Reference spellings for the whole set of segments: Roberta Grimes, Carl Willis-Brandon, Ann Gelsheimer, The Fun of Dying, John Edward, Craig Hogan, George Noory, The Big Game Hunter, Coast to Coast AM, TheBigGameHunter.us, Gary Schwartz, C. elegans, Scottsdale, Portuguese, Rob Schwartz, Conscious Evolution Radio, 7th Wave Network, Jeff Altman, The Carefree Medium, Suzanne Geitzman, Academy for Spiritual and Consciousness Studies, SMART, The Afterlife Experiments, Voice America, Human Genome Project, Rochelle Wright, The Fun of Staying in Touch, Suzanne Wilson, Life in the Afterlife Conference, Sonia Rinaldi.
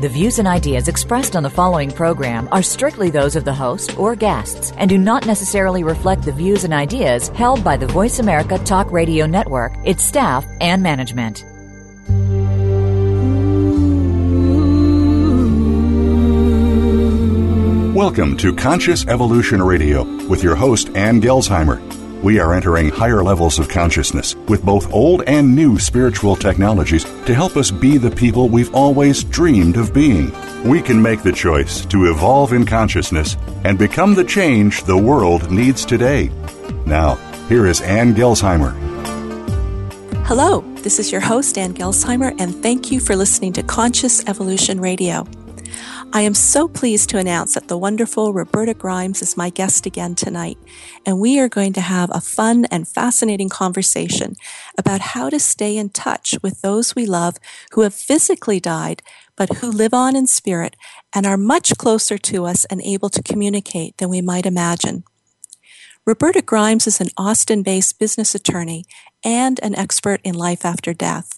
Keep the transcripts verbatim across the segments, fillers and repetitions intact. The views and ideas expressed on the following program are strictly those of the host or guests and do not necessarily reflect the views and ideas held by the Voice America Talk Radio Network, its staff, and management. Welcome to Conscious Evolution Radio with your host, Ann Gelsheimer. We are entering higher levels of consciousness with both old and new spiritual technologies to help us be the people we've always dreamed of being. We can make the choice to evolve in consciousness and become the change the world needs today. Now, here is Ann Gelsheimer. Hello, this is your host, Ann Gelsheimer, and thank you for listening to Conscious Evolution Radio. I am so pleased to announce that the wonderful Roberta Grimes is my guest again tonight, and we are going to have a fun and fascinating conversation about how to stay in touch with those we love who have physically died, but who live on in spirit and are much closer to us and able to communicate than we might imagine. Roberta Grimes is an Austin-based business attorney and an expert in life after death.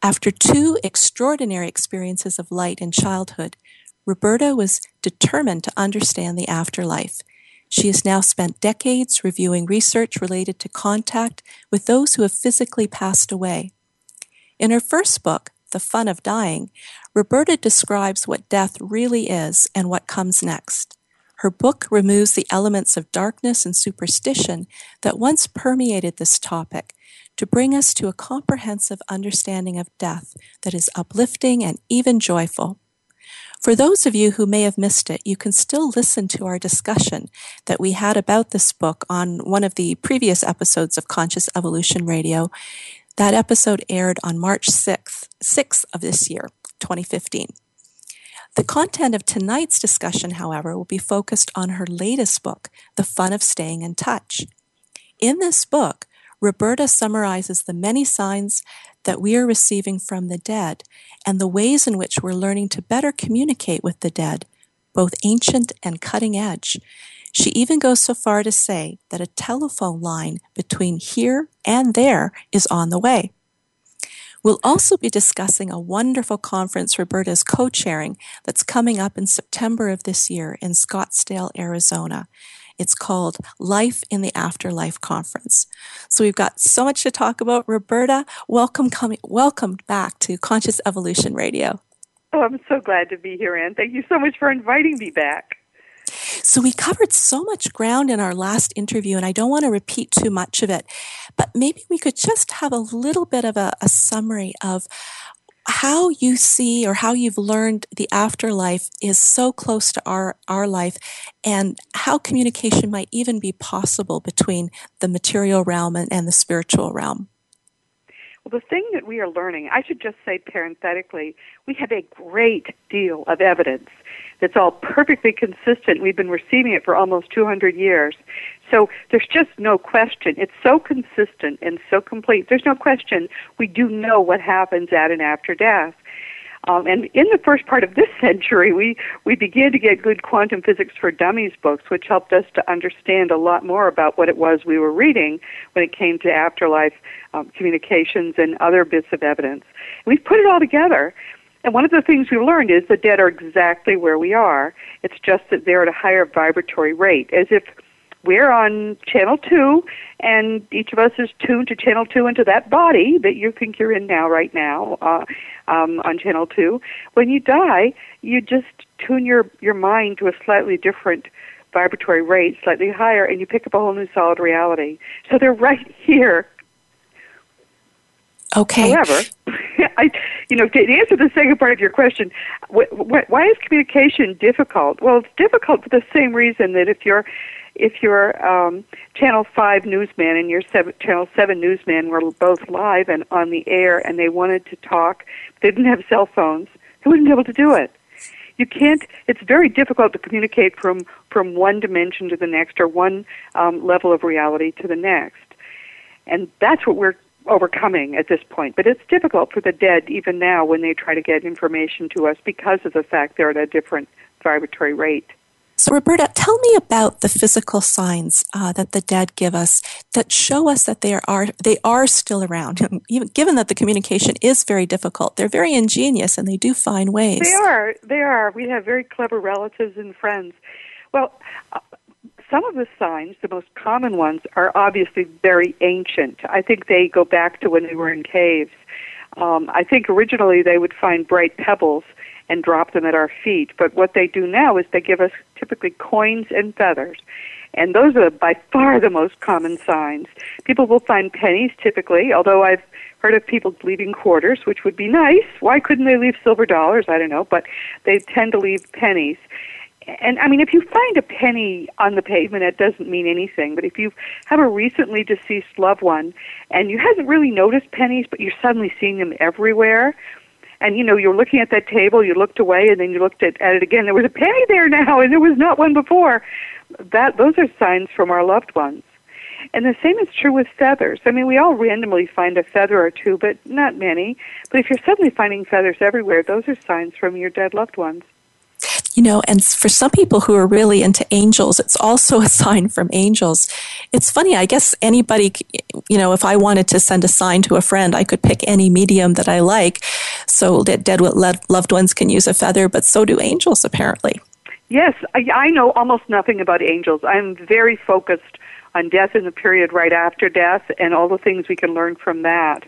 After two extraordinary experiences of light in childhood, Roberta was determined to understand the afterlife. She has now spent decades reviewing research related to contact with those who have physically passed away. In her first book, The Fun of Dying, Roberta describes what death really is and what comes next. Her book removes the elements of darkness and superstition that once permeated this topic to bring us to a comprehensive understanding of death that is uplifting and even joyful. For those of you who may have missed it, you can still listen to our discussion that we had about this book on one of the previous episodes of Conscious Evolution Radio. That episode aired on March sixth, sixth of this year, twenty fifteen. The content of tonight's discussion, however, will be focused on her latest book, The Fun of Staying in Touch. In this book, Roberta summarizes the many signs that we are receiving from the dead and the ways in which we're learning to better communicate with the dead, both ancient and cutting edge. She even goes so far to say that a telephone line between here and there is on the way. We'll also be discussing a wonderful conference Roberta's co-chairing that's coming up in September of this year in Scottsdale, Arizona. It's called Life in the Afterlife Conference. So we've got so much to talk about. Roberta, welcome coming, welcome back to Conscious Evolution Radio. Oh, I'm so glad to be here, Ann. Thank you so much for inviting me back. So we covered so much ground in our last interview, and I don't want to repeat too much of it, but maybe we could just have a little bit of a, a summary of how you see or how you've learned the afterlife is so close to our, our life and how communication might even be possible between the material realm and, and the spiritual realm. Well, the thing that we are learning, I should just say parenthetically, we have a great deal of evidence that's all perfectly consistent. We've been receiving it for almost two hundred years. So there's just no question. It's so consistent and so complete. There's no question we do know what happens at and after death. Um, and in the first part of this century, we, we began to get good Quantum Physics for Dummies books, which helped us to understand a lot more about what it was we were reading when it came to afterlife um, communications and other bits of evidence. And we've put it all together. And one of the things we learned is the dead are exactly where we are. It's just that they're at a higher vibratory rate, as if we're on channel two, and each of us is tuned to channel two into that body that you think you're in now, right now, uh, um, on channel two. When you die, you just tune your, your mind to a slightly different vibratory rate, slightly higher, and you pick up a whole new solid reality. So they're right here. Okay. However, I, you know, to answer the second part of your question, wh- wh- why is communication difficult? Well, it's difficult for the same reason that if you're If you're um, Channel five newsman and you're seven, Channel seven newsman were both live and on the air and they wanted to talk, they didn't have cell phones, they wouldn't be able to do it. You can't, it's very difficult to communicate from, from one dimension to the next or one um, level of reality to the next. And that's what we're overcoming at this point. But it's difficult for the dead even now when they try to get information to us because of the fact they're at a different vibratory rate. So, Roberta, tell me about the physical signs uh, that the dead give us that show us that they are they are still around. Even given that the communication is very difficult, they're very ingenious and they do find ways. They are. They are. We have very clever relatives and friends. Well, uh, some of the signs, the most common ones, are obviously very ancient. I think they go back to when they were in caves. Um, I think originally they would find bright pebbles and drop them at our feet. But what they do now is they give us typically coins and feathers. And those are by far the most common signs. People will find pennies typically, although I've heard of people leaving quarters, which would be nice. Why couldn't they leave silver dollars? I don't know, but they tend to leave pennies. And, I mean, if you find a penny on the pavement, that doesn't mean anything. But if you have a recently deceased loved one and you haven't really noticed pennies, but you're suddenly seeing them everywhere, and, you know, you're looking at that table, you looked away, and then you looked at, at it again. There was a penny there now, and there was not one before. That Those are signs from our loved ones. And the same is true with feathers. I mean, we all randomly find a feather or two, but not many. But if you're suddenly finding feathers everywhere, those are signs from your dead loved ones. You know, and for some people who are really into angels, it's also a sign from angels. It's funny, I guess anybody, you know, if I wanted to send a sign to a friend, I could pick any medium that I like. So dead loved ones can use a feather, but so do angels, apparently. Yes, I, I know almost nothing about angels. I'm very focused on death and the period right after death and all the things we can learn from that.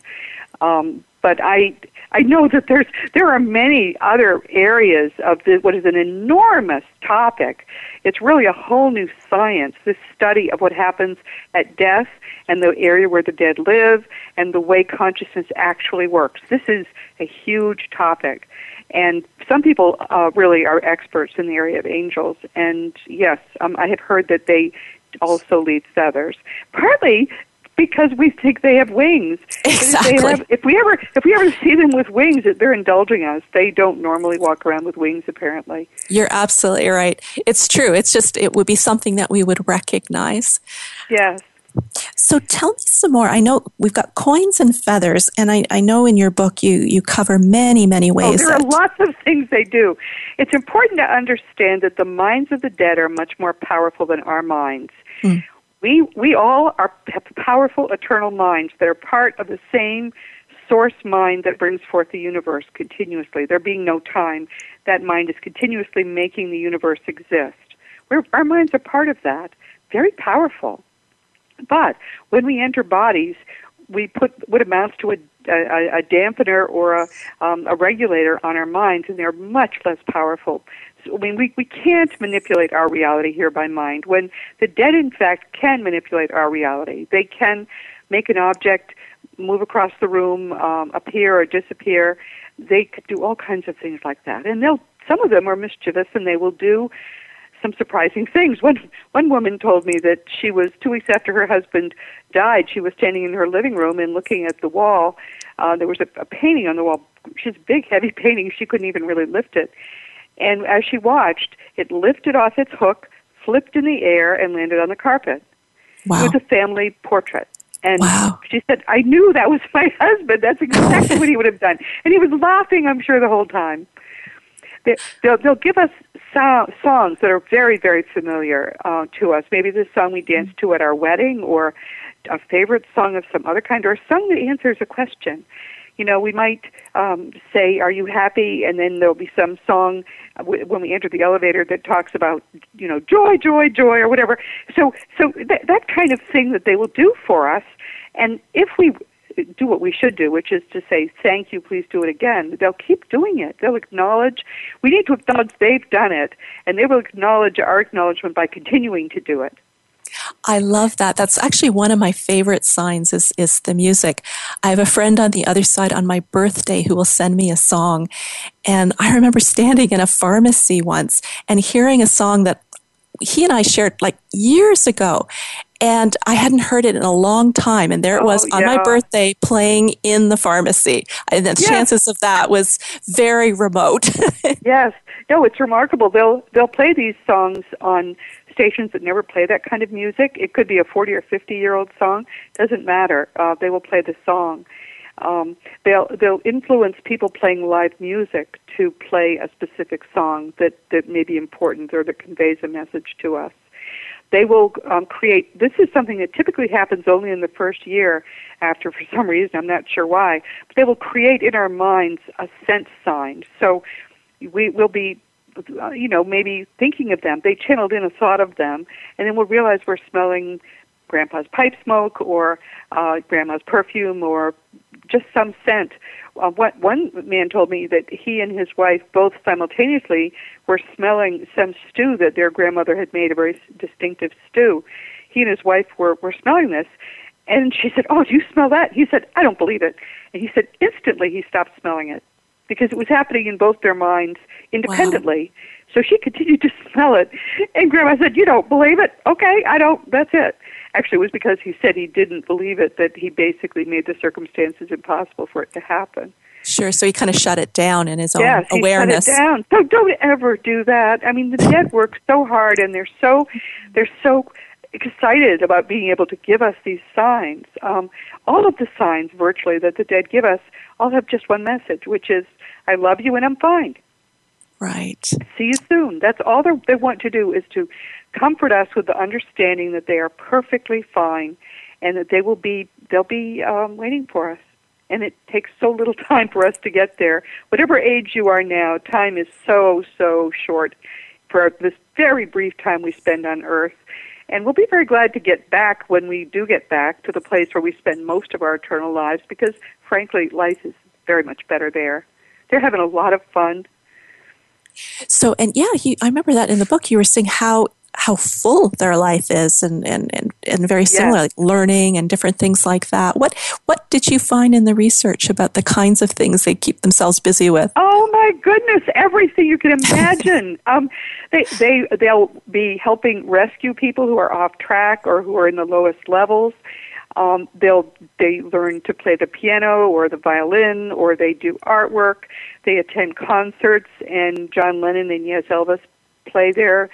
Um, but I... I know that there's there are many other areas of the, what is an enormous topic. It's really a whole new science, this study of what happens at death and the area where the dead live and the way consciousness actually works. This is a huge topic. And some people uh, really are experts in the area of angels. And, yes, um, I have heard that they also leave feathers. Partly because we think they have wings. Exactly. If, they have, if we ever, if we ever see them with wings, they're indulging us. They don't normally walk around with wings, apparently. You're absolutely right. It's true. It's just it would be something that we would recognize. Yes. So tell me some more. I know we've got coins and feathers, and I, I know in your book you, you cover many, many ways. Oh, there that... are lots of things they do. It's important to understand that the minds of the dead are much more powerful than our minds. Mm. We we all are have powerful eternal minds that are part of the same source mind that brings forth the universe continuously. There being no time, that mind is continuously making the universe exist. We're, our minds are part of that. Very powerful. But when we enter bodies, we put what amounts to a, a, a dampener or a, um, a regulator on our minds, and they're much less powerful. I mean, we, we can't manipulate our reality here by mind, when the dead, in fact, can manipulate our reality. They can make an object move across the room, um, appear or disappear. They could do all kinds of things like that. And they'll, some of them are mischievous, and they will do some surprising things. One, one woman told me that she was, two weeks after her husband died, she was standing in her living room and looking at the wall. Uh, there was a, a painting on the wall. She's a big, heavy painting. She couldn't even really lift it. And as she watched, it lifted off its hook, flipped in the air, and landed on the carpet. Wow. It was a family portrait. And wow. She said, I knew that was my husband. That's exactly what he would have done. And he was laughing, I'm sure, the whole time. They, they'll, they'll give us so- songs that are very, very familiar uh, to us. Maybe the song we danced to at our wedding, or a favorite song of some other kind, or a song that answers a question. You know, we might um, say, are you happy? And then there'll be some song w- when we enter the elevator that talks about, you know, joy, joy, joy, or whatever. So so th- that kind of thing that they will do for us. And if we do what we should do, which is to say, thank you, please do it again, they'll keep doing it. They'll acknowledge. We need to acknowledge they've done it. And they will acknowledge our acknowledgement by continuing to do it. I love that. That's actually one of my favorite signs is, is the music. I have a friend on the other side on my birthday who will send me a song. And I remember standing in a pharmacy once and hearing a song that he and I shared like years ago, and I hadn't heard it in a long time. And there it was oh, on yeah. my birthday playing in the pharmacy. And the yes. chances of that was very remote. Yes. No, it's remarkable. They'll they'll play these songs on stations that never play that kind of music. It could be a forty or fifty-year-old song. Doesn't matter. Uh, they will play the song. Um, they'll they'll influence people playing live music to play a specific song that, that may be important or that conveys a message to us. They will um, create, this is something that typically happens only in the first year after, for some reason, I'm not sure why, but they will create in our minds a sense sign. So we will be, you know, maybe thinking of them. They channeled in a thought of them, and then we'll realize we're smelling Grandpa's pipe smoke or uh, Grandma's perfume or just some scent. Uh, what, one man told me that he and his wife both simultaneously were smelling some stew that their grandmother had made, a very distinctive stew. He and his wife were, were smelling this, and she said, "Oh, do you smell that?" He said, "I don't believe it." And he said, instantly he stopped smelling it because it was happening in both their minds independently. Wow. So she continued to smell it, and Grandma said, "You don't believe it? Okay, I don't, that's it." Actually, it was because he said he didn't believe it that he basically made the circumstances impossible for it to happen. Sure, so he kind of shut it down in his own yes, awareness. Yes, he shut it down. So don't ever do that. I mean, the dead work so hard, and they're so they're so excited about being able to give us these signs. Um, all of the signs, virtually, that the dead give us all have just one message, which is, "I love you and I'm fine." Right. "See you soon." That's all they want to do, is to comfort us with the understanding that they are perfectly fine, and that they will be, they'll be um, waiting for us. And it takes so little time for us to get there. Whatever age you are now, time is so, so short for this very brief time we spend on Earth. And we'll be very glad to get back, when we do get back, to the place where we spend most of our eternal lives, because, frankly, life is very much better there. They're having a lot of fun. So, and yeah, he, I remember that in the book you were saying how how full their life is, and, and, and, and very similar, yes. like learning and different things like that. What what did you find in the research about the kinds of things they keep themselves busy with? Oh my goodness, everything you can imagine. um, they, they, they'll be helping rescue people who are off track or who are in the lowest levels. Um, they'll they learn to play the piano or the violin, or they do artwork. They attend concerts, and John Lennon and Yes Elvis play there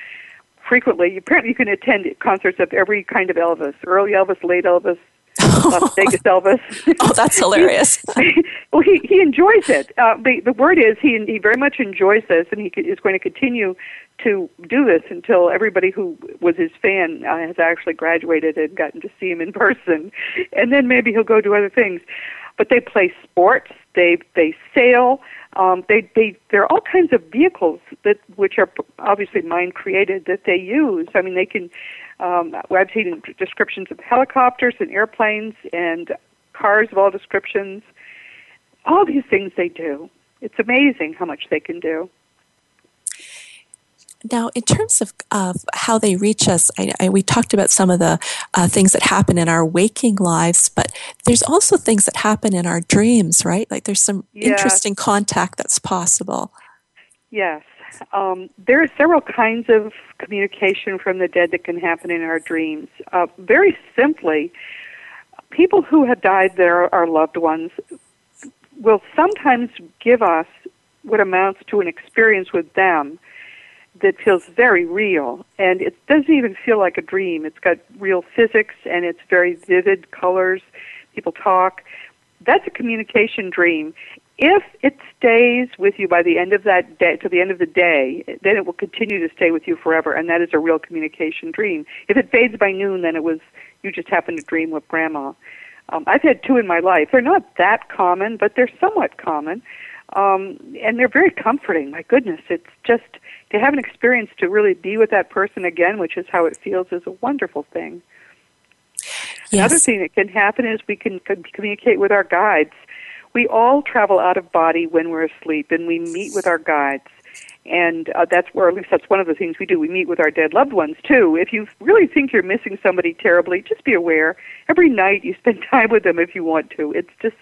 frequently. Apparently, you can attend concerts of every kind of Elvis: early Elvis, late Elvis, Las Vegas Elvis. Oh, that's hilarious! he, well, he, he enjoys it. Uh, the the word is he he very much enjoys this, and he is going to continue to do this until everybody who was his fan uh, has actually graduated and gotten to see him in person, and then maybe he'll go do other things. But they play sports, they they sail, um, they they there are all kinds of vehicles that which are obviously mind created that they use. I mean, they can. Um, I've seen descriptions of helicopters and airplanes and cars of all descriptions. All these things they do. It's amazing how much they can do. Now, in terms of, of how they reach us, I, I, we talked about some of the uh, things that happen in our waking lives, but there's also things that happen in our dreams, right? Like there's some yeah. interesting contact that's possible. Yes. Um, there are several kinds of communication from the dead that can happen in our dreams. Uh, very simply, people who have died that are our loved ones will sometimes give us what amounts to an experience with them that feels very real, and it doesn't even feel like a dream. It's got real physics, and it's very vivid colors. People talk. That's a communication dream. If it stays with you by the end of that day, to the end of the day, then it will continue to stay with you forever, and that is a real communication dream. If it fades by noon, then it was you just happened to dream with Grandma. Um, I've had two in my life. They're not that common, but they're somewhat common, um, and they're very comforting. My goodness, it's just to have an experience to really be with that person again, which is how it feels, is a wonderful thing. Yes. Another thing that can happen is we can communicate with our guides. We all travel out of body when we're asleep, and we meet with our guides. And uh, that's where, at least that's one of the things we do. We meet with our dead loved ones, too. If you really think you're missing somebody terribly, just be aware. Every night you spend time with them if you want to. It's just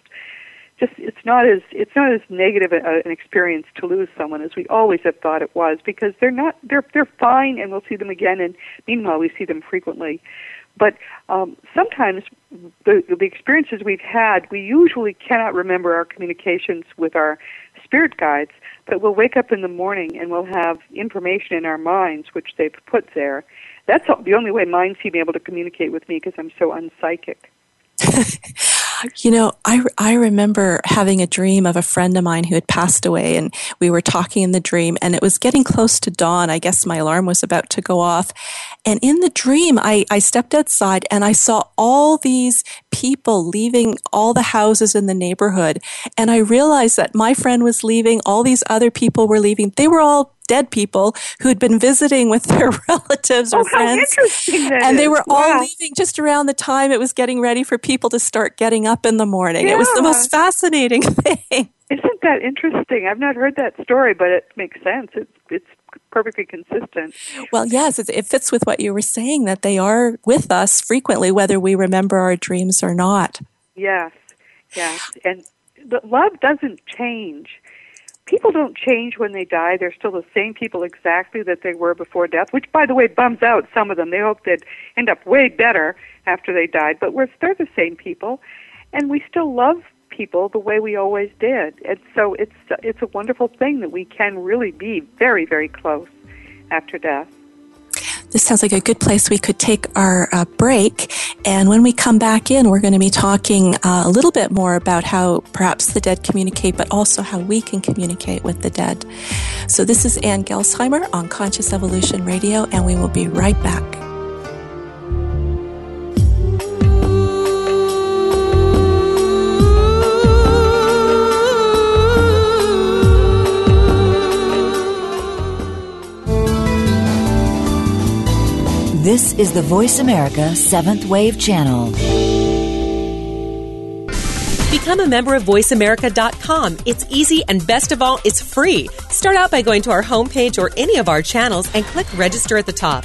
just it's not as it's not as negative a, an experience to lose someone as we always have thought it was, because they're not they're they're fine, and we'll see them again, and meanwhile we see them frequently. But um, sometimes the, the experiences we've had, we usually cannot remember our communications with our spirit guides, but we'll wake up in the morning and we'll have information in our minds which they've put there. That's the only way mine seem able to communicate with me, because I'm so unpsychic. You know, I, I remember having a dream of a friend of mine who had passed away, and we were talking in the dream, and it was getting close to dawn. I guess my alarm was about to go off. And in the dream, I, I stepped outside and I saw all these people leaving all the houses in the neighborhood. And I realized that my friend was leaving, all these other people were leaving. They were all dead people who had been visiting with their relatives or oh, friends. And they were all yeah. leaving just around the time it was getting ready for people to start getting up in the morning. Yeah. It was the most fascinating thing. Isn't that interesting? I've not heard that story, but it makes sense. It's it's perfectly consistent. Well, yes, it fits with what you were saying, that they are with us frequently, whether we remember our dreams or not. Yes, yes. And love doesn't change. People don't change when they die. They're still the same people exactly that they were before death, which, by the way, bums out some of them. They hope they'd end up way better after they died, but we're, they're the same people, and we still love people the way we always did. And so it's it's a wonderful thing that we can really be very, very close after death. This sounds like a good place we could take our uh, break. And when we come back in, we're going to be talking uh, a little bit more about how perhaps the dead communicate, but also how we can communicate with the dead. So this is Ann Gelsheimer on Conscious Evolution Radio, and we will be right back. This is the Voice America seventh Wave Channel. Become a member of voice america dot com. It's easy, and best of all, it's free. Start out by going to our homepage or any of our channels and click register at the top.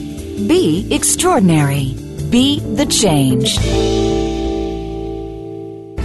Be extraordinary. Be the change.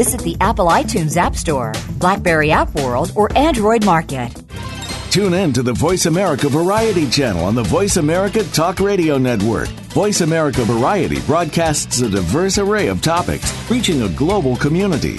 Visit the Apple iTunes App Store, BlackBerry App World, or Android Market. Tune in to the Voice America Variety Channel on the Voice America Talk Radio Network. Voice America Variety broadcasts a diverse array of topics, reaching a global community.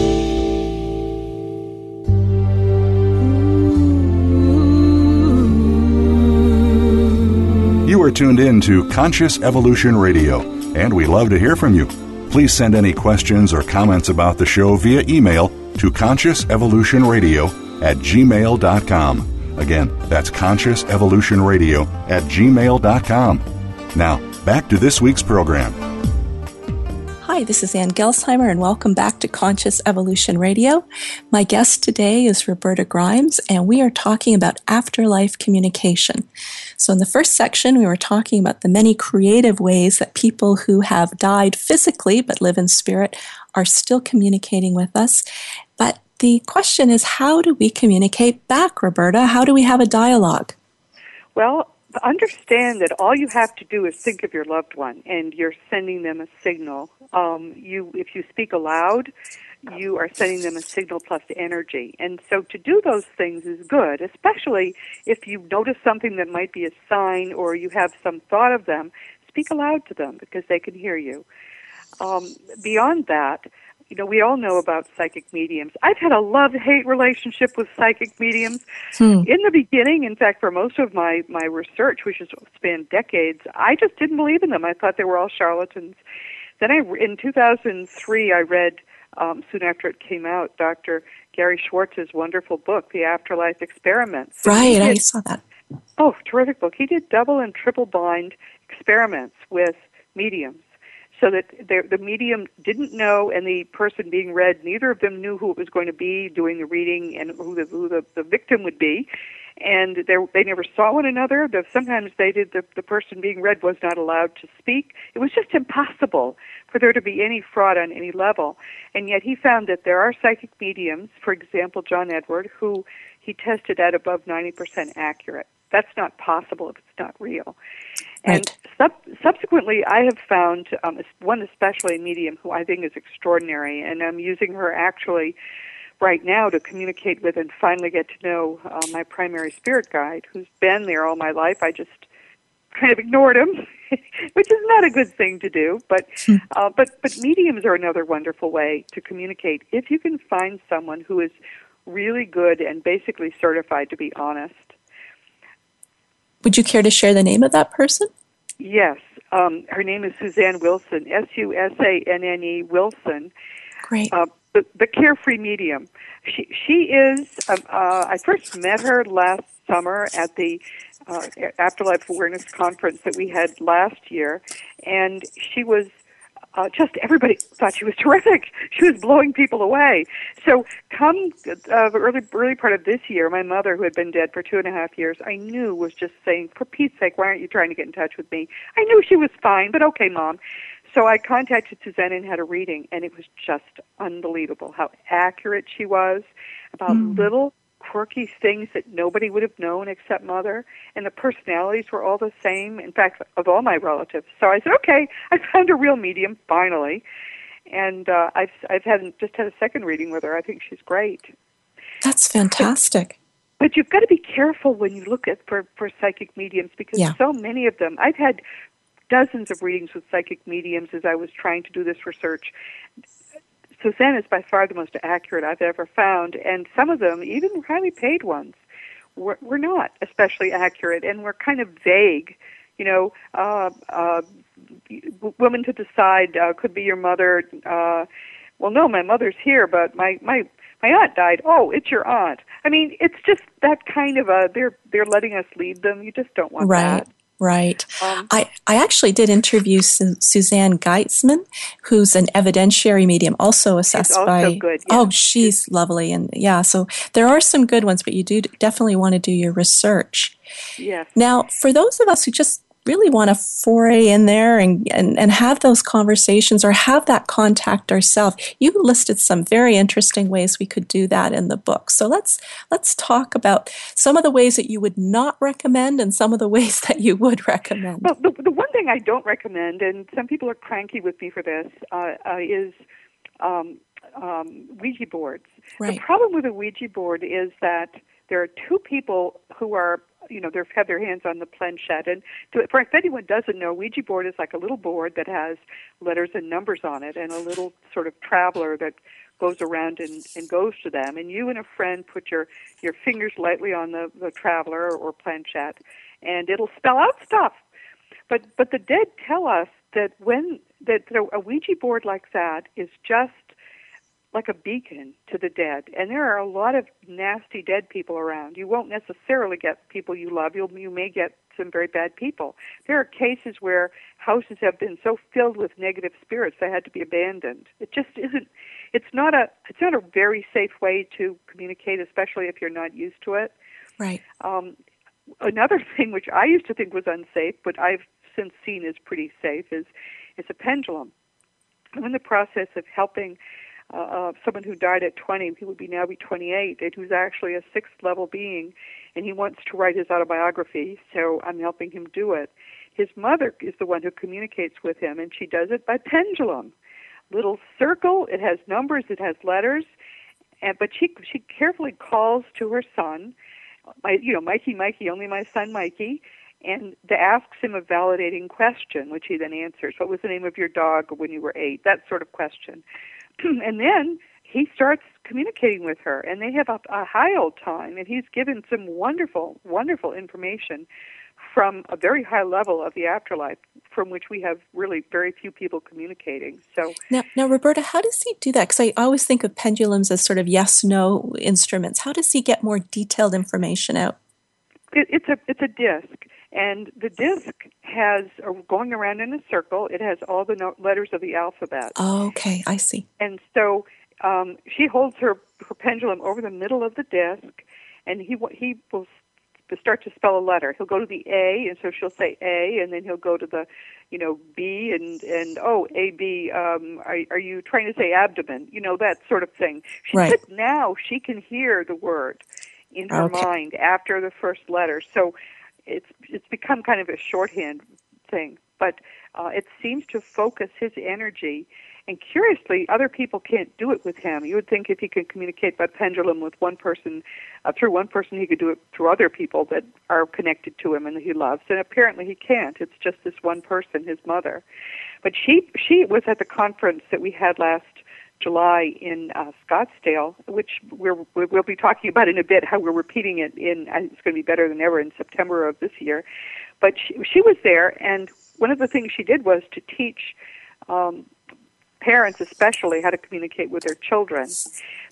You are tuned in to Conscious Evolution Radio, and we love to hear from you. Please send any questions or comments about the show via email to conscious evolution radio at gmail dot com. Again, that's conscious evolution radio at gmail dot com. Now, back to this week's program. Hi, this is Ann Gelsheimer, and welcome back to Conscious Evolution Radio. My guest today is Roberta Grimes, and we are talking about afterlife communication. So in the first section, we were talking about the many creative ways that people who have died physically but live in spirit are still communicating with us. But the question is, how do we communicate back, Roberta? How do we have a dialogue? Well, understand that all you have to do is think of your loved one, and you're sending them a signal. Um, you, if you speak aloud, you are sending them a signal plus energy. And so to do those things is good, especially if you notice something that might be a sign or you have some thought of them, speak aloud to them because they can hear you. Um, beyond that, you know, we all know about psychic mediums. I've had a love-hate relationship with psychic mediums. Hmm. In the beginning, in fact, for most of my, my research, which has spanned decades, I just didn't believe in them. I thought they were all charlatans. Then I, in two thousand three, I read, um, soon after it came out, Doctor Gary Schwartz's wonderful book, The Afterlife Experiments. Right, did, I saw that. Oh, terrific book. He did double and triple-blind experiments with mediums, so that the medium didn't know, and the person being read, neither of them knew who it was going to be doing the reading and who the, who the, the victim would be. And they, they never saw one another. Sometimes they did. The, the person being read was not allowed to speak. It was just impossible for there to be any fraud on any level. And yet he found that there are psychic mediums, for example, John Edward, who he tested at above ninety percent accurate. That's not possible if it's not real. And sub- subsequently, I have found um, one especially medium who I think is extraordinary, and I'm using her actually right now to communicate with and finally get to know uh, my primary spirit guide, who's been there all my life. I just kind of ignored him, which is not a good thing to do. But, uh, but, but mediums are another wonderful way to communicate if you can find someone who is really good and basically certified to be honest. Would you care to share the name of that person? Yes. Um, her name is Suzanne Wilson, S U S A N N E, Wilson. Great. Uh, the, the Carefree Medium. She she is, um, uh, I first met her last summer at the uh, Afterlife Awareness Conference that we had last year, and she was Uh, just everybody thought she was terrific. She was blowing people away. So come uh, early, early part of this year, my mother, who had been dead for two and a half years, I knew was just saying, for Pete's sake, why aren't you trying to get in touch with me? I knew she was fine, but okay, Mom. So I contacted Suzanne and had a reading, and it was just unbelievable how accurate she was about mm. little quirky things that nobody would have known except Mother, and the personalities were all the same, in fact, of all my relatives. So I said, okay, I found a real medium, finally, and uh, I've, I've had, just had a second reading with her. I think she's great. That's fantastic. But, but you've got to be careful when you look at for, for psychic mediums, because yeah. so many of them, I've had dozens of readings with psychic mediums as I was trying to do this research. Suzanne is by far the most accurate I've ever found, and some of them, even highly paid ones, were, were not especially accurate and were kind of vague. You know, uh, uh, woman to decide uh, could be your mother. Uh, well, no, my mother's here, but my, my, my aunt died. Oh, it's your aunt. I mean, it's just that kind of a, they're, they're letting us lead them. You just don't want right. that. Right. Um, I, I actually did interview Su- Suzanne Geitzman, who's an evidentiary medium, also assessed also by... Good, yeah. Oh, she's lovely. And yeah, so there are some good ones, but you do definitely want to do your research. Yes. Now, for those of us who just really want to foray in there and, and, and have those conversations or have that contact ourselves, you listed some very interesting ways we could do that in the book. So let's let's talk about some of the ways that you would not recommend and some of the ways that you would recommend. Well, the, the one thing I don't recommend, and some people are cranky with me for this, uh, uh, is um, um, Ouija boards. Right. The problem with a Ouija board is that there are two people who are, you know, they've had their hands on the planchette. And to, for if anyone doesn't know, Ouija board is like a little board that has letters and numbers on it and a little sort of traveler that goes around and, and goes to them. And you and a friend put your, your fingers lightly on the, the traveler or planchette, and it'll spell out stuff. But but the dead tell us that when that a Ouija board like that is just like a beacon to the dead. And there are a lot of nasty dead people around. You won't necessarily get people you love. You'll, you may get some very bad people. There are cases where houses have been so filled with negative spirits they had to be abandoned. It just isn't. It's not a. It's not a very safe way to communicate, especially if you're not used to it. Right. Um, another thing which I used to think was unsafe, but I've since seen is pretty safe, is is a pendulum. I'm in the process of helping uh, someone who died at twenty, who would be now be twenty-eight, and who's actually a sixth-level being, and he wants to write his autobiography, so I'm helping him do it. His mother is the one who communicates with him, and she does it by pendulum. Little circle, it has numbers, it has letters, and but she she carefully calls to her son, my, you know, Mikey, Mikey, only my son Mikey, and asks him a validating question, which he then answers. What was the name of your dog when you were eight? That sort of question. And then he starts communicating with her, and they have a, a high old time, and he's given some wonderful, wonderful information from a very high level of the afterlife, from which we have really very few people communicating. So Now, now Roberta, how does he do that? Because I always think of pendulums as sort of yes-no instruments. How does he get more detailed information out? It, it's a it's a disc. And the disc has, uh, going around in a circle, it has all the no- letters of the alphabet. Oh, okay, I see. And so um, she holds her, her pendulum over the middle of the disc, and he he will start to spell a letter. He'll go to the A, and so she'll say A, and then he'll go to the, you know, B, and, and oh, A, B, um, are, are you trying to say abdomen? You know, that sort of thing. She, right. But now she can hear the word in her okay. mind after the first letter. So It's it's become kind of a shorthand thing, but uh, it seems to focus his energy. And curiously, other people can't do it with him. You would think if he could communicate by pendulum with one person, uh, through one person, he could do it through other people that are connected to him and that he loves. And apparently, he can't. It's just this one person, his mother. But she she was at the conference that we had last July in uh, Scottsdale, which we're, we'll be talking about in a bit, how we're repeating it in, it's going to be better than ever, in September of this year. But she, she was there, and one of the things she did was to teach um, parents especially how to communicate with their children.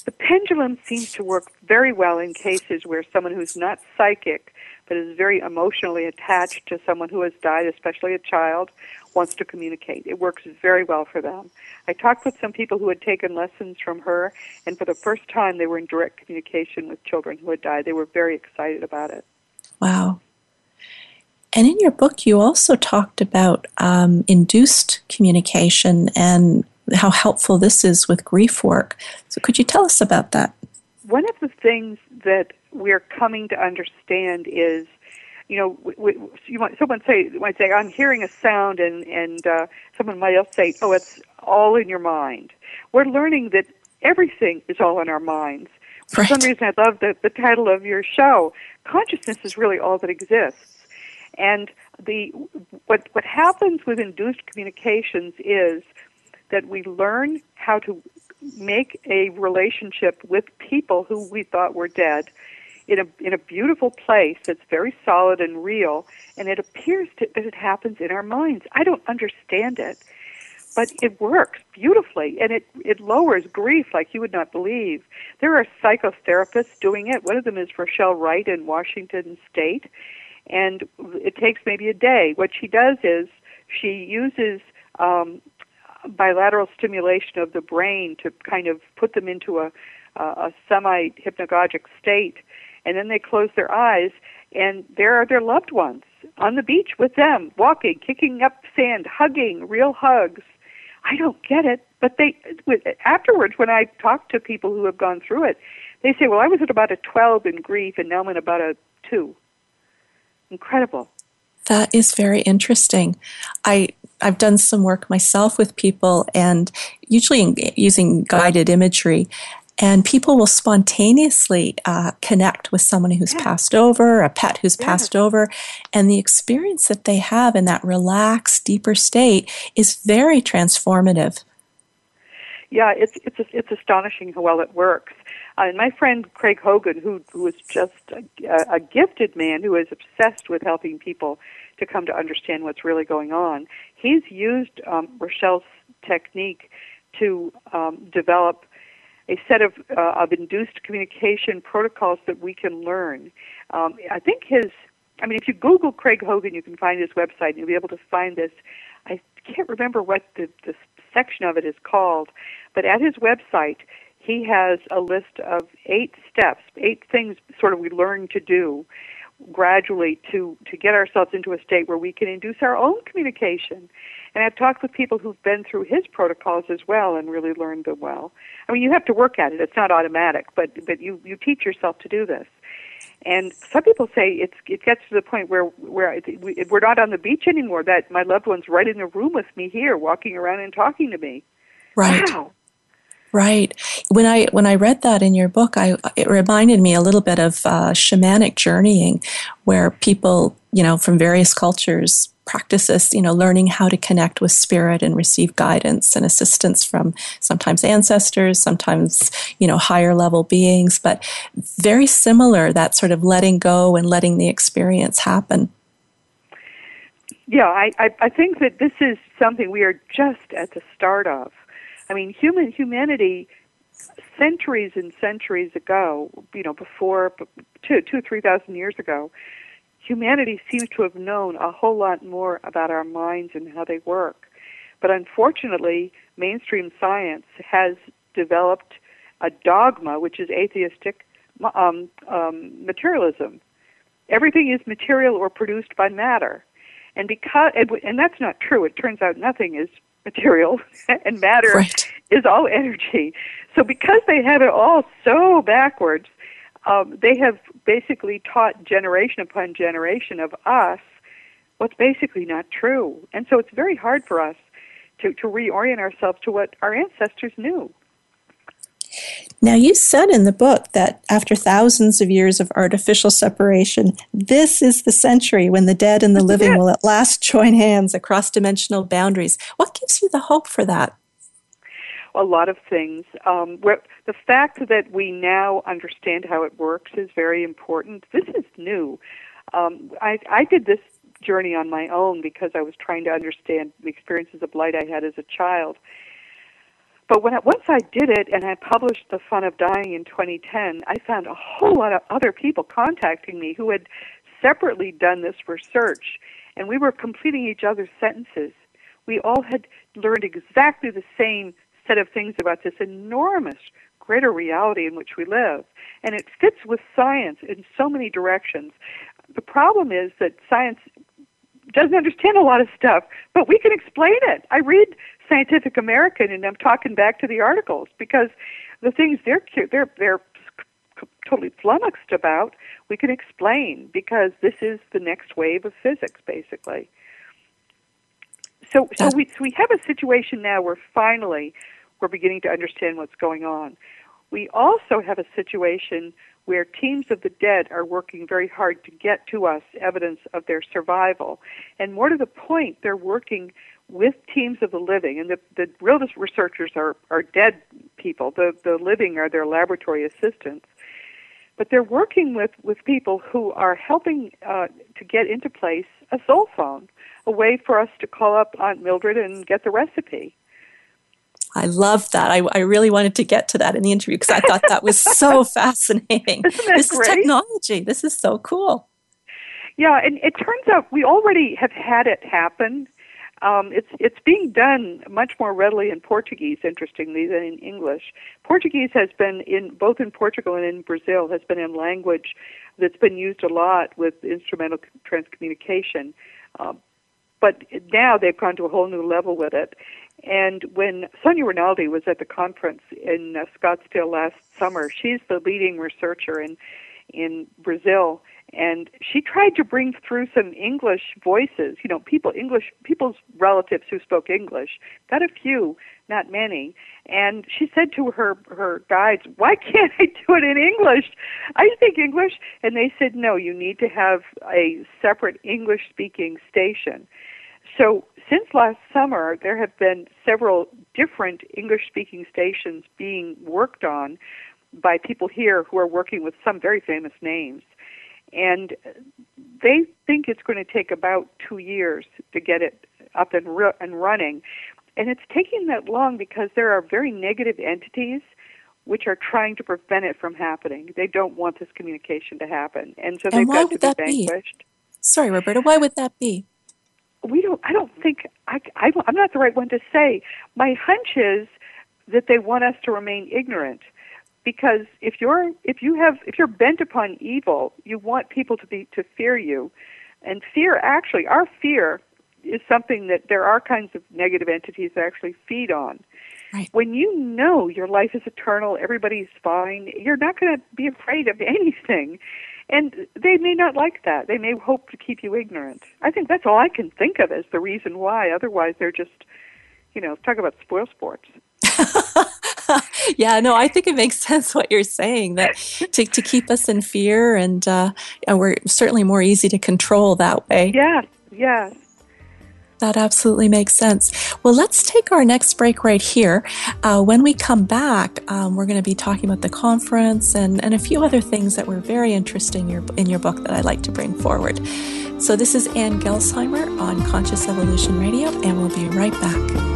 The pendulum seems to work very well in cases where someone who's not psychic but is very emotionally attached to someone who has died, especially a child, wants to communicate. It works very well for them. I talked with some people who had taken lessons from her, and for the first time they were in direct communication with children who had died. They were very excited about it. Wow. And in your book, you also talked about um, induced communication and how helpful this is with grief work. So could you tell us about that? One of the things that we're coming to understand is, you know, we, we, you might, someone say, might say, I'm hearing a sound, and, and uh, someone might else say, oh, it's all in your mind. We're learning that everything is all in our minds. For right. some reason, I love the, the title of your show. Consciousness is really all that exists. And the what what happens with induced communications is that we learn how to make a relationship with people who we thought were dead in a in a beautiful place that's very solid and real, and it appears to, that it happens in our minds. I don't understand it, but it works beautifully, and it, it lowers grief like you would not believe. There are psychotherapists doing it. One of them is Rochelle Wright in Washington State, and it takes maybe a day. What she does is she uses um, bilateral stimulation of the brain to kind of put them into a, a semi-hypnagogic state, and then they close their eyes, and there are their loved ones on the beach with them, walking, kicking up sand, hugging, real hugs. I don't get it, but they afterwards, when I talk to people who have gone through it, they say, well, I was at about a twelve in grief, and now I'm at about a two. Incredible. That is very interesting. I, I've done some work myself with people, and usually using guided imagery, and people will spontaneously uh, connect with someone who's yeah. passed over, a pet who's yeah. passed over, and the experience that they have in that relaxed, deeper state is very transformative. Yeah, it's it's it's astonishing how well it works. Uh, and my friend Craig Hogan, who who is just a, a gifted man who is obsessed with helping people to come to understand what's really going on, he's used um, Rochelle's technique to um, develop a set of uh, of induced communication protocols that we can learn. Um, I think his I mean, if you Google Craig Hogan, you can find his website, and you'll be able to find this. I can't remember what the, the section of it is called, but at his website, he has a list of eight steps, eight things sort of we learn to do gradually to, to get ourselves into a state where we can induce our own communication. And I've talked with people who've been through his protocols as well and really learned them well. I mean, you have to work at it. It's not automatic, but, but you, you teach yourself to do this. And some people say it's, it gets to the point where, where we're not on the beach anymore, that my loved one's right in the room with me here, walking around and talking to me. Right. Wow. Right. When I when I read that in your book, I it reminded me a little bit of uh, shamanic journeying, where people, you know, from various cultures practice this, you know, learning how to connect with spirit and receive guidance and assistance from sometimes ancestors, sometimes, you know, higher level beings, but very similar, that sort of letting go and letting the experience happen. Yeah, I, I, I think that this is something we are just at the start of. I mean, human humanity, centuries and centuries ago, you know, before two, two, three thousand years ago, humanity seems to have known a whole lot more about our minds and how they work. But unfortunately, mainstream science has developed a dogma, which is atheistic um, um, materialism. Everything is material or produced by matter, and because and that's not true. It turns out nothing is material, and matter right. is all energy. So because they have it all so backwards, um, they have basically taught generation upon generation of us what's basically not true. And so it's very hard for us to, to reorient ourselves to what our ancestors knew. Now, you said in the book that after thousands of years of artificial separation, this is the century when the dead and the living will at last join hands across dimensional boundaries. What gives you the hope for that? A lot of things. Um, the fact that we now understand how it works is very important. This is new. Um, I, I did this journey on my own because I was trying to understand the experiences of light I had as a child. But when I, once I did it and I published The Fun of Dying in twenty ten, I found a whole lot of other people contacting me who had separately done this research, and we were completing each other's sentences. We all had learned exactly the same set of things about this enormous greater reality in which we live, and it fits with science in so many directions. The problem is that science doesn't understand a lot of stuff, but we can explain it. I read Scientific American, and I'm talking back to the articles because the things they're they're they're totally flummoxed about, we can explain because this is the next wave of physics, basically. So, so we so we have a situation now where finally we're beginning to understand what's going on. We also have a situation where teams of the dead are working very hard to get to us evidence of their survival. And more to the point, they're working with teams of the living. And the, the realist researchers are, are dead people. The, the living are their laboratory assistants. But they're working with, with people who are helping uh, to get into place a soul phone, a way for us to call up Aunt Mildred and get the recipe. I love that. I, I really wanted to get to that in the interview because I thought that was so fascinating. Isn't that this great? Is technology. This is so cool. Yeah, and it turns out we already have had it happen. Um, it's it's being done much more readily in Portuguese, interestingly, than in English. Portuguese has been in both in Portugal and in Brazil has been a language that's been used a lot with instrumental transcommunication. Uh, but now they've gone to a whole new level with it. And when Sonia Rinaldi was at the conference in uh, Scottsdale last summer, she's the leading researcher in in Brazil, and she tried to bring through some English voices, you know, people English people's relatives who spoke English, got a few, not many. And she said to her, her guides, "Why can't I do it in English? I speak English." And they said, "No, you need to have a separate English-speaking station." So since last summer, there have been several different English-speaking stations being worked on by people here who are working with some very famous names. And they think it's going to take about two years to get it up and ru- and running. And it's taking that long because there are very negative entities which are trying to prevent it from happening. They don't want this communication to happen. And so they've got to be vanquished. Sorry, Roberta, why would that be? We don't. I don't think I, I, I'm not the right one to say. My hunch is that they want us to remain ignorant, because if you're if you have if you're bent upon evil, you want people to be to fear you, and fear actually our fear is something that there are kinds of negative entities that actually feed on. Right. When you know your life is eternal, everybody's fine, you're not going to be afraid of anything. And they may not like that. They may hope to keep you ignorant. I think that's all I can think of as the reason why. Otherwise, they're just, you know, talk about spoil sports. Yeah, no, I think it makes sense what you're saying, that to, to keep us in fear, and, uh, and we're certainly more easy to control that way. Yeah, yeah. That absolutely makes sense. Well, let's take our next break right here. Uh, when we come back, um, we're going to be talking about the conference and, and a few other things that were very interesting in your, in your book that I'd like to bring forward. So this is Ann Gelsheimer on Conscious Evolution Radio, and we'll be right back.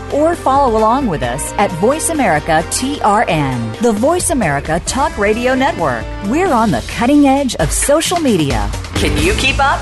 or follow along with us at Voice America T R N, the Voice America Talk Radio Network. We're on the cutting edge of social media. Can you keep up?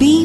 Be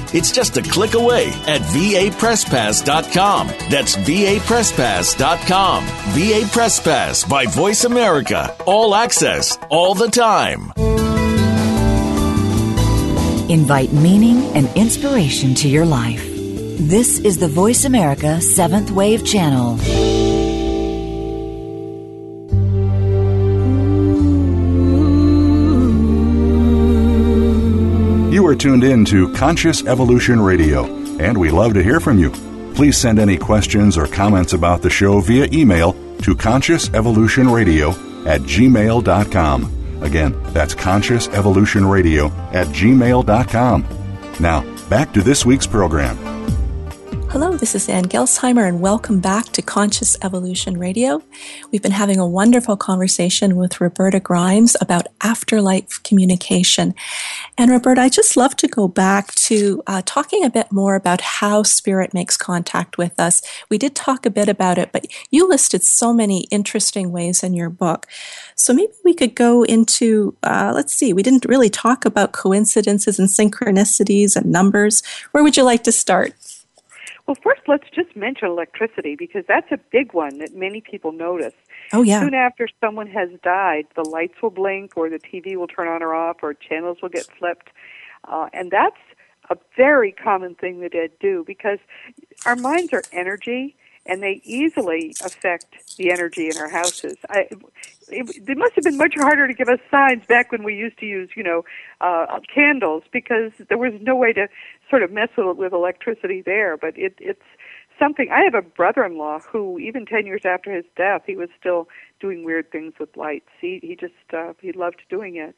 It's just a click away at v a press pass dot com. That's v a press pass dot com. V A Press Pass by Voice America. All access, all the time. Invite meaning and inspiration to your life. This is the Voice America seventh Wave Channel. You are tuned in to Conscious Evolution Radio, and we love to hear from you. Please send any questions or comments about the show via email to conscious evolution radio at gmail dot com. Again, that's conscious evolution radio at gmail dot com. Now, back to this week's program. Hello, this is Ann Gelsheimer, and welcome back to Conscious Evolution Radio. We've been having a wonderful conversation with Roberta Grimes about afterlife communication. And Roberta, I'd just love to go back to uh, talking a bit more about how spirit makes contact with us. We did talk a bit about it, but you listed so many interesting ways in your book. So maybe we could go into, uh, let's see, we didn't really talk about coincidences and synchronicities and numbers. Where would you like to start? Well, first, let's just mention electricity, because that's a big one that many people notice. Oh, yeah. Soon after someone has died, the lights will blink, or the T V will turn on or off, or channels will get flipped. Uh, and that's a very common thing the dead do, because our minds are energy, and they easily affect the energy in our houses. I, it, it must have been much harder to give us signs back when we used to use, you know, uh, candles, because there was no way to sort of mess with, with electricity there. But it, it's something. I have a brother-in-law who, even ten years after his death, he was still doing weird things with lights. He, he just, uh, he loved doing it.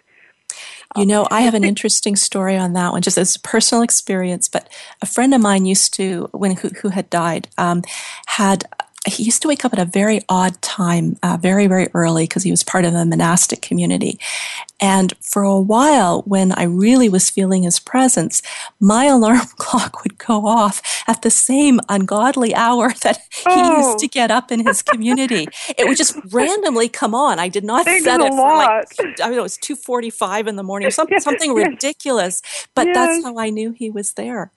You know, I have an interesting story on that one, just as a personal experience, but a friend of mine used to, when who, who had died, um, had... he used to wake up at a very odd time, uh, very, very early, because he was part of a monastic community. And for a while, when I really was feeling his presence, my alarm clock would go off at the same ungodly hour that he oh. used to get up in his community. It would just randomly come on. I did not Thanks set it for lot. like, I mean, it was two forty-five in the morning or something, yes. something ridiculous. But yes. that's how I knew he was there.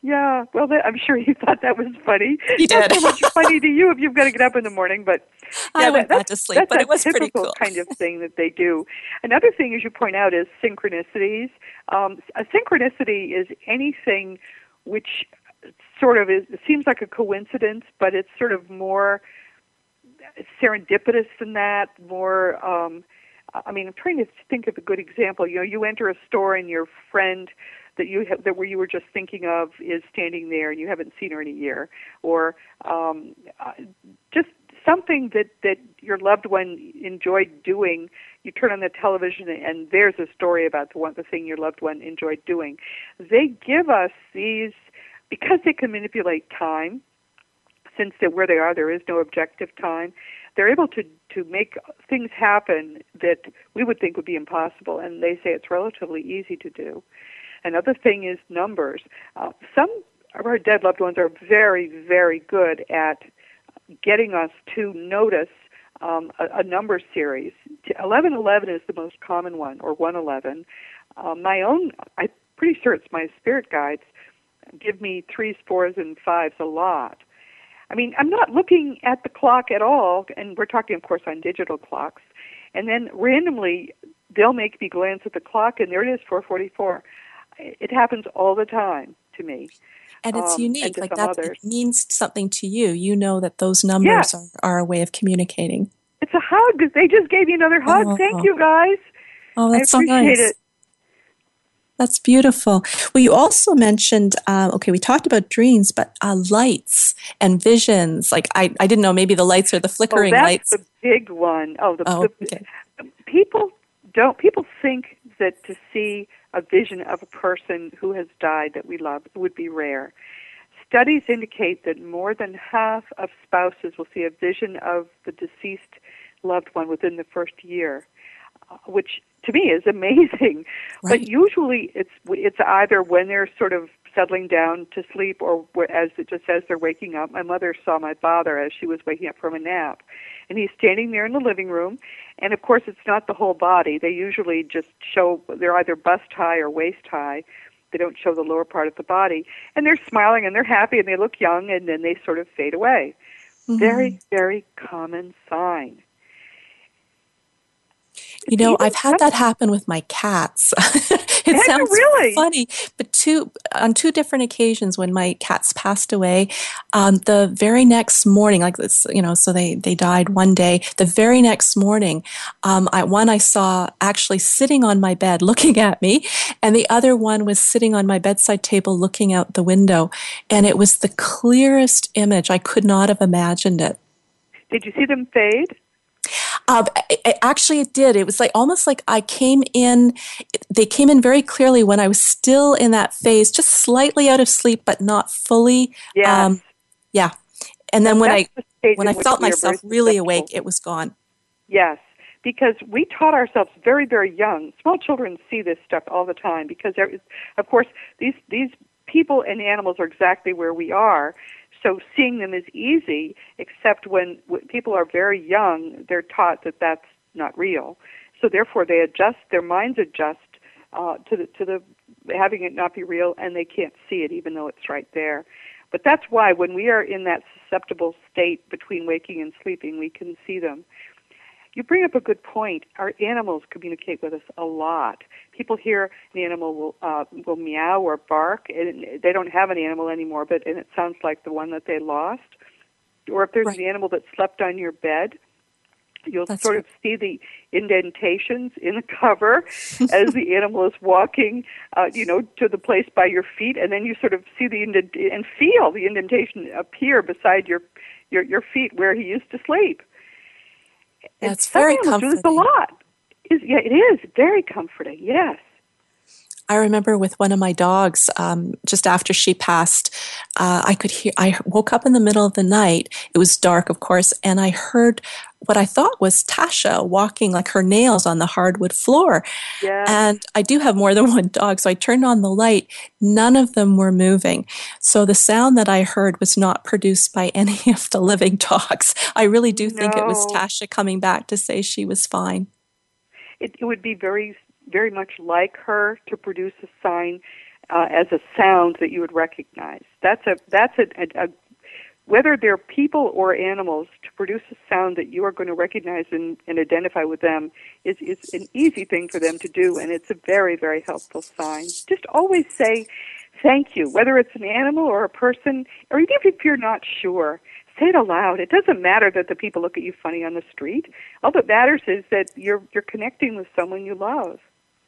Yeah, well, that, I'm sure he thought that was funny. He did. Not so much funny to you if you've got to get up in the morning, but yeah, I went that, back to sleep. But it was pretty cool. That's a typical kind of thing that they do. Another thing, as you point out, is synchronicities. Um, a synchronicity is anything which sort of is, it seems like a coincidence, but it's sort of more serendipitous than that. More, um, I mean, I'm trying to think of a good example. You know, you enter a store and your friend that you have, that where you were just thinking of is standing there, and you haven't seen her in a year, or um, uh, just something that, that your loved one enjoyed doing. You turn on the television, and there's a story about the one the thing your loved one enjoyed doing. They give us these because they can manipulate time. Since they're where they are, there is no objective time. They're able to, to make things happen that we would think would be impossible, and they say it's relatively easy to do. Another thing is numbers. Uh, some of our dead loved ones are very, very good at getting us to notice um, a, a number series. eleven eleven is the most common one, or one eleven. Uh, my own, I'm pretty sure it's my spirit guides, give me threes, fours, and fives a lot. I mean, I'm not looking at the clock at all, and we're talking, of course, on digital clocks. And then randomly, they'll make me glance at the clock, and there it is, four forty-four. It happens all the time to me. And it's um, unique. And like that it means something to you. You know that those numbers yes. are, are a way of communicating. It's a hug. They just gave you another hug. Oh, Thank oh. you, guys. Oh, that's I appreciate so nice. It. That's beautiful. Well, you also mentioned, uh, okay, we talked about dreams, but uh, lights and visions. Like, I, I didn't know, maybe the lights or the flickering oh, that's lights. That's the big one. Oh, the, oh the, okay. People don't, people think that to see a vision of a person who has died that we love would be rare. Studies indicate that more than half of spouses will see a vision of the deceased loved one within the first year, which to me is amazing. Right. But usually it's it's either when they're sort of settling down to sleep or as it just as they're waking up. My mother saw my father as she was waking up from a nap, and he's standing there in the living room. And, of course, it's not the whole body. They usually just show, they're either bust high or waist high. They don't show the lower part of the body. And they're smiling and they're happy and they look young, and then they sort of fade away. Mm-hmm. Very, very common sign. You know, I've had that happen with my cats. It That's sounds really? funny, but two on two different occasions when my cats passed away, um, the very next morning, like this, you know, so they, they died one day. The very next morning, um, I, one I saw actually sitting on my bed looking at me, and the other one was sitting on my bedside table looking out the window, and it was the clearest image. I could not have imagined it. Did you see them fade? Uh, I, I actually, it did. It was like almost like I came in, they came in very clearly when I was still in that phase, just slightly out of sleep, but not fully. Yeah. Um, yeah. And then when I, when I felt myself really awake, it was gone. Yes. Because we taught ourselves very, very young. Small children see this stuff all the time because, there is, of course, these these people and animals are exactly where we are. So seeing them is easy, except when, when people are very young, they're taught that that's not real. So therefore, they adjust, their minds adjust uh, to the to the having it not be real, and they can't see it even though it's right there. But that's why when we are in that susceptible state between waking and sleeping, we can see them. You bring up a good point. Our animals communicate with us a lot. People hear an animal will uh, will meow or bark, and they don't have an animal anymore, but and it sounds like the one that they lost. Or if there's right. an animal that slept on your bed, you'll That's sort right. of see the indentations in the cover as the animal is walking, uh, you know, to the place by your feet, and then you sort of see the indent and feel the indentation appear beside your your, your feet where he used to sleep. That's very comforting. It's a lot. It's, yeah, it is very comforting, yes. I remember with one of my dogs, um, just after she passed, uh, I could hear. I woke up in the middle of the night. It was dark, of course, and I heard what I thought was Tasha walking, like her nails on the hardwood floor. Yeah. And I do have more than one dog, so I turned on the light. None of them were moving. So the sound that I heard was not produced by any of the living dogs. I really do think no. it was Tasha coming back to say she was fine. It, it would be very... very much like her to produce a sign uh, as a sound that you would recognize. That's a that's a, a, a whether they're people or animals, to produce a sound that you are going to recognize and, and identify with them is is an easy thing for them to do, and it's a very, very helpful sign. Just always say thank you, whether it's an animal or a person, or even if you're not sure. Say it aloud. It doesn't matter that the people look at you funny on the street. All that matters is that you're you're connecting with someone you love.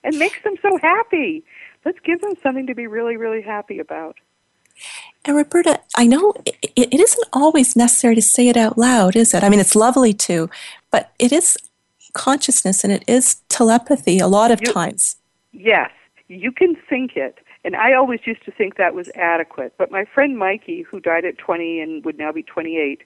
And makes them so happy. Let's give them something to be really, really happy about. And Roberta, I know it, it isn't always necessary to say it out loud, is it? I mean, it's lovely to, but it is consciousness and it is telepathy a lot of you, times. Yes, you can think it. And I always used to think that was adequate. But my friend Mikey, who died at twenty and would now be twenty-eight,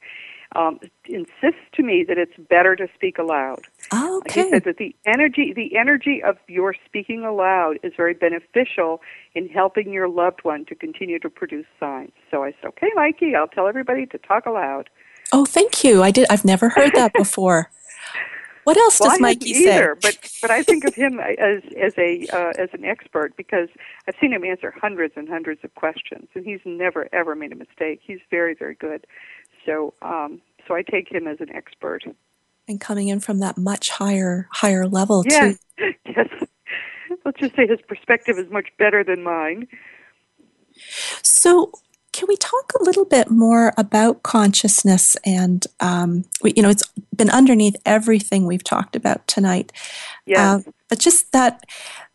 Um, insists to me that it's better to speak aloud. Oh, okay. He said that the energy, the energy of your speaking aloud is very beneficial in helping your loved one to continue to produce signs. So I said, okay, Mikey, I'll tell everybody to talk aloud. Oh, thank you. I did. I've never heard that before. What else well, does Mikey either, say? But but I think of him as as a uh, as an expert because I've seen him answer hundreds and hundreds of questions, and he's never ever made a mistake. He's very very good. So, um, so I take him as an expert. And coming in from that much higher, higher level, yes. too. Yes. Let's just say his perspective is much better than mine. So, can we talk a little bit more about consciousness? And um, we, you know, it's been underneath everything we've talked about tonight. Yeah. Um, but just that,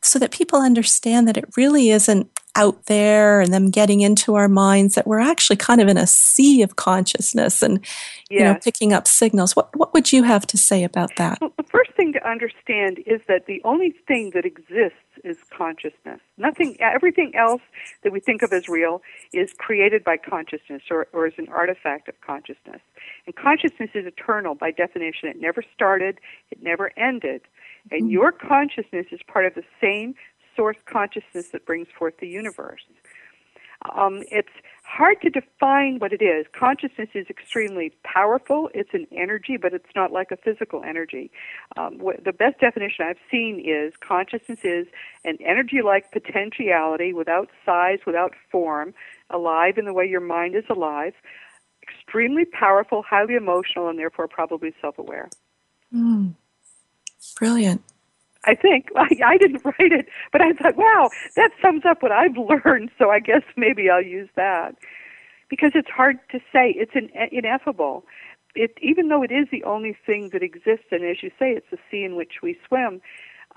so that people understand that it really isn't out there and them getting into our minds, that we're actually kind of in a sea of consciousness and yes. you know, picking up signals. What what would you have to say about that? Well, the first thing to understand is that the only thing that exists is consciousness. Nothing, everything else that we think of as real is created by consciousness or, or is an artifact of consciousness. And consciousness is eternal by definition. It never started, it never ended. And mm-hmm. your consciousness is part of the same source consciousness that brings forth the universe. Um, it's hard to define what it is. Consciousness is extremely powerful. It's an energy, but it's not like a physical energy. Um, wh- the best definition I've seen is consciousness is an energy-like potentiality without size, without form, alive in the way your mind is alive, extremely powerful, highly emotional, and therefore probably self-aware. Mm. Brilliant. I think. I, I didn't write it, but I thought, wow, that sums up what I've learned, so I guess maybe I'll use that. Because it's hard to say. It's an, ineffable. It, even though it is the only thing that exists, and as you say, it's the sea in which we swim,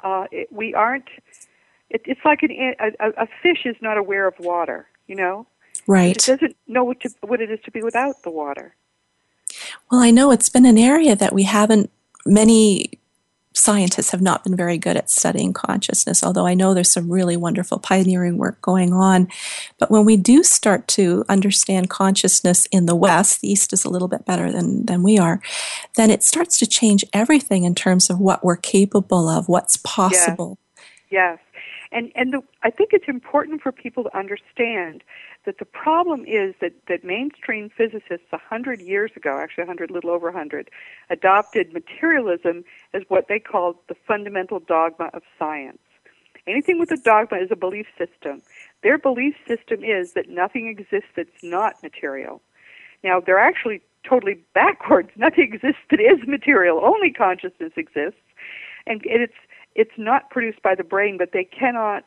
uh, it, we aren't, it, it's like an, a, a fish is not aware of water, you know? Right. It doesn't know what, to, what it is to be without the water. Well, I know it's been an area that we haven't many scientists have not been very good at studying consciousness, although I know there's some really wonderful pioneering work going on. But when we do start to understand consciousness in the West, the East is a little bit better than, than we are, then it starts to change everything in terms of what we're capable of, what's possible. Yes, yes. And and the, I think it's important for people to understand that the problem is that, that mainstream physicists one hundred years ago, actually one hundred, little over one hundred, adopted materialism as what they called the fundamental dogma of science. Anything with a dogma is a belief system. Their belief system is that nothing exists that's not material. Now, they're actually totally backwards. Nothing exists that is material. Only consciousness exists. And, and it's it's not produced by the brain, but they cannot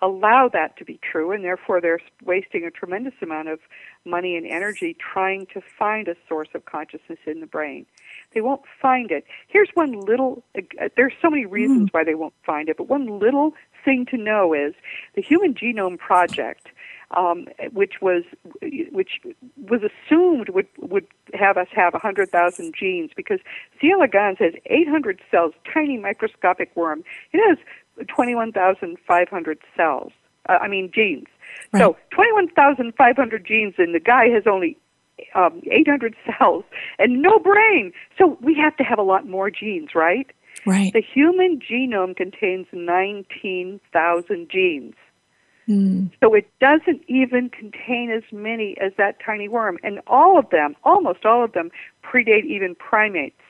allow that to be true, and therefore they're wasting a tremendous amount of money and energy trying to find a source of consciousness in the brain. They won't find it. Here's one little, uh, there's so many reasons why they won't find it, but one little thing to know is the Human Genome Project, um, which was which was assumed would, would have us have one hundred thousand genes, because C. elegans has eight hundred cells, tiny microscopic worm. It has twenty-one thousand five hundred cells, uh, I mean genes. Right. So twenty-one thousand five hundred genes, and the guy has only um, eight hundred cells and no brain. So we have to have a lot more genes, right? Right. The human genome contains nineteen thousand genes. Mm. So it doesn't even contain as many as that tiny worm. And all of them, almost all of them, predate even primates.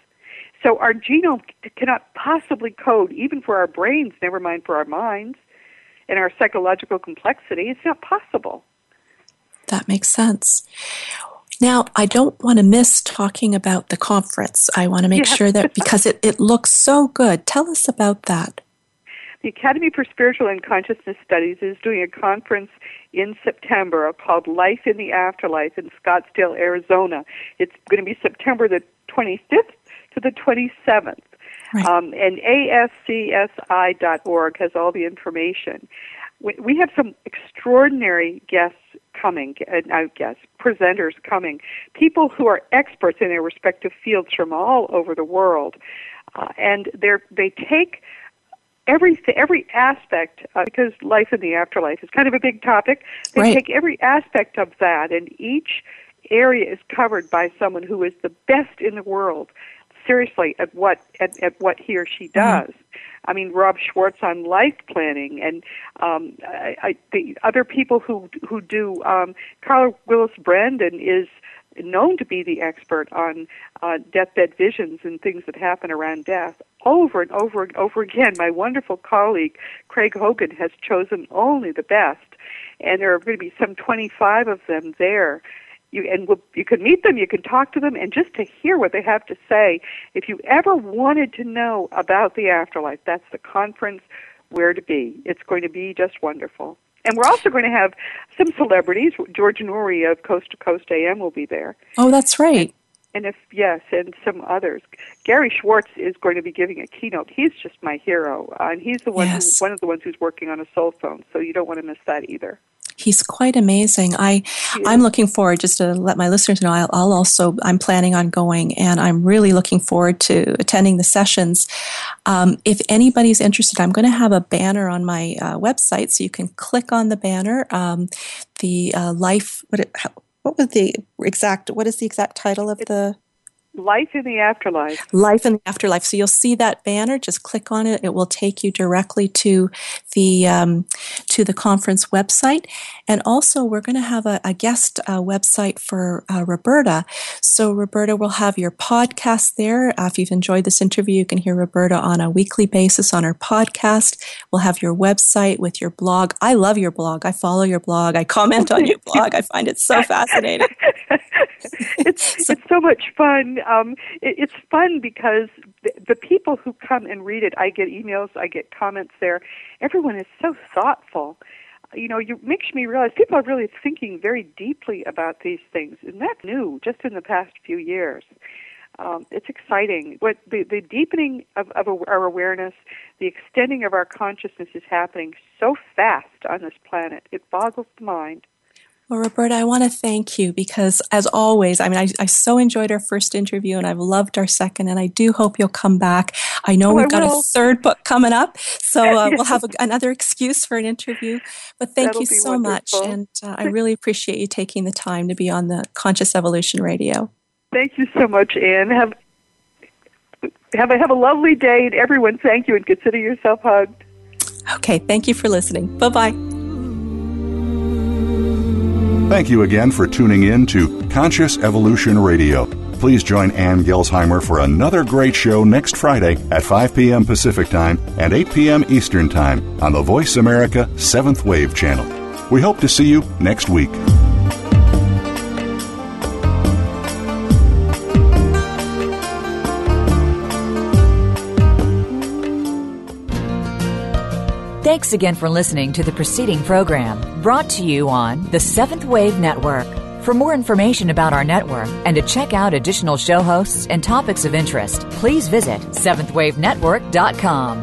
So our genome cannot possibly code, even for our brains, never mind for our minds, and our psychological complexity. It's not possible. That makes sense. Now, I don't want to miss talking about the conference. I want to make yes. sure that, because it, it looks so good. Tell us about that. The Academy for Spiritual and Consciousness Studies is doing a conference in September called Life in the Afterlife in Scottsdale, Arizona. It's going to be September the twenty-fifth to the twenty-seventh, right. um, and A S C S I dot org has all the information. We, we have some extraordinary guests coming, I guess, presenters coming, people who are experts in their respective fields from all over the world, uh, and they're, they take every every aspect, uh, because life in the afterlife is kind of a big topic, they right. take every aspect of that, and each area is covered by someone who is the best in the world, seriously, at what at, at what he or she does. Mm-hmm. I mean, Rob Schwartz on life planning, and um, I, I, the other people who who do. Um, Carl Willis-Brandon is known to be the expert on uh, deathbed visions and things that happen around death. Over and over and over again, my wonderful colleague Craig Hogan has chosen only the best, and there are going to be some twenty-five of them there. You, and we'll, you can meet them, you can talk to them, and just to hear what they have to say. If you ever wanted to know about the afterlife, that's the conference, where to be. It's going to be just wonderful. And we're also going to have some celebrities. George Noory of Coast to Coast A M will be there. Oh, that's right. And, and if yes, and some others. Gary Schwartz is going to be giving a keynote. He's just my hero, uh, and he's the one, yes. who, one of the ones who's working on a soul phone, so you don't want to miss that either. He's quite amazing. I, I'm looking forward, just to let my listeners know, I'll, I'll also, I'm planning on going, and I'm really looking forward to attending the sessions. Um, if anybody's interested, I'm going to have a banner on my uh, website, so you can click on the banner. Um, the uh, life, what, it, what was the exact, what is the exact title of the? Life in the Afterlife. Life in the Afterlife. So you'll see that banner. Just click on it. It will take you directly to the um, to the conference website. And also, we're going to have a, a guest uh, website for uh, Roberta. So Roberta will have your podcast there. Uh, if you've enjoyed this interview, you can hear Roberta on a weekly basis on her podcast. We'll have your website with your blog. I love your blog. I follow your blog. I comment on your blog. I find it so fascinating. It's, it's so much fun. Um, it, it's fun because the, the people who come and read it, I get emails, I get comments there. Everyone is so thoughtful. You know, you makes me realize people are really thinking very deeply about these things, and that's new just in the past few years. Um, it's exciting. What the, the deepening of, of our awareness, the extending of our consciousness is happening so fast on this planet. It boggles the mind. Well, Roberta, I want to thank you because, as always, I mean, I, I so enjoyed our first interview and I've loved our second, and I do hope you'll come back. I know oh, we've I got will. a third book coming up, so uh, we'll have a, another excuse for an interview. But thank That'll you so wonderful. much, and uh, I really appreciate you taking the time to be on the Conscious Evolution Radio. Thank you so much, Anne. Have have a, have a lovely day, and everyone, thank you, and consider yourself hugged. Okay, thank you for listening. Bye-bye. Thank you again for tuning in to Conscious Evolution Radio. Please join Ann Gelsheimer for another great show next Friday at five p.m. Pacific Time and eight p.m. Eastern Time on the Voice America seventh Wave Channel. We hope to see you next week. Thanks again for listening to the preceding program brought to you on the seventh Wave Network. For more information about our network and to check out additional show hosts and topics of interest, please visit seventh wave network dot com.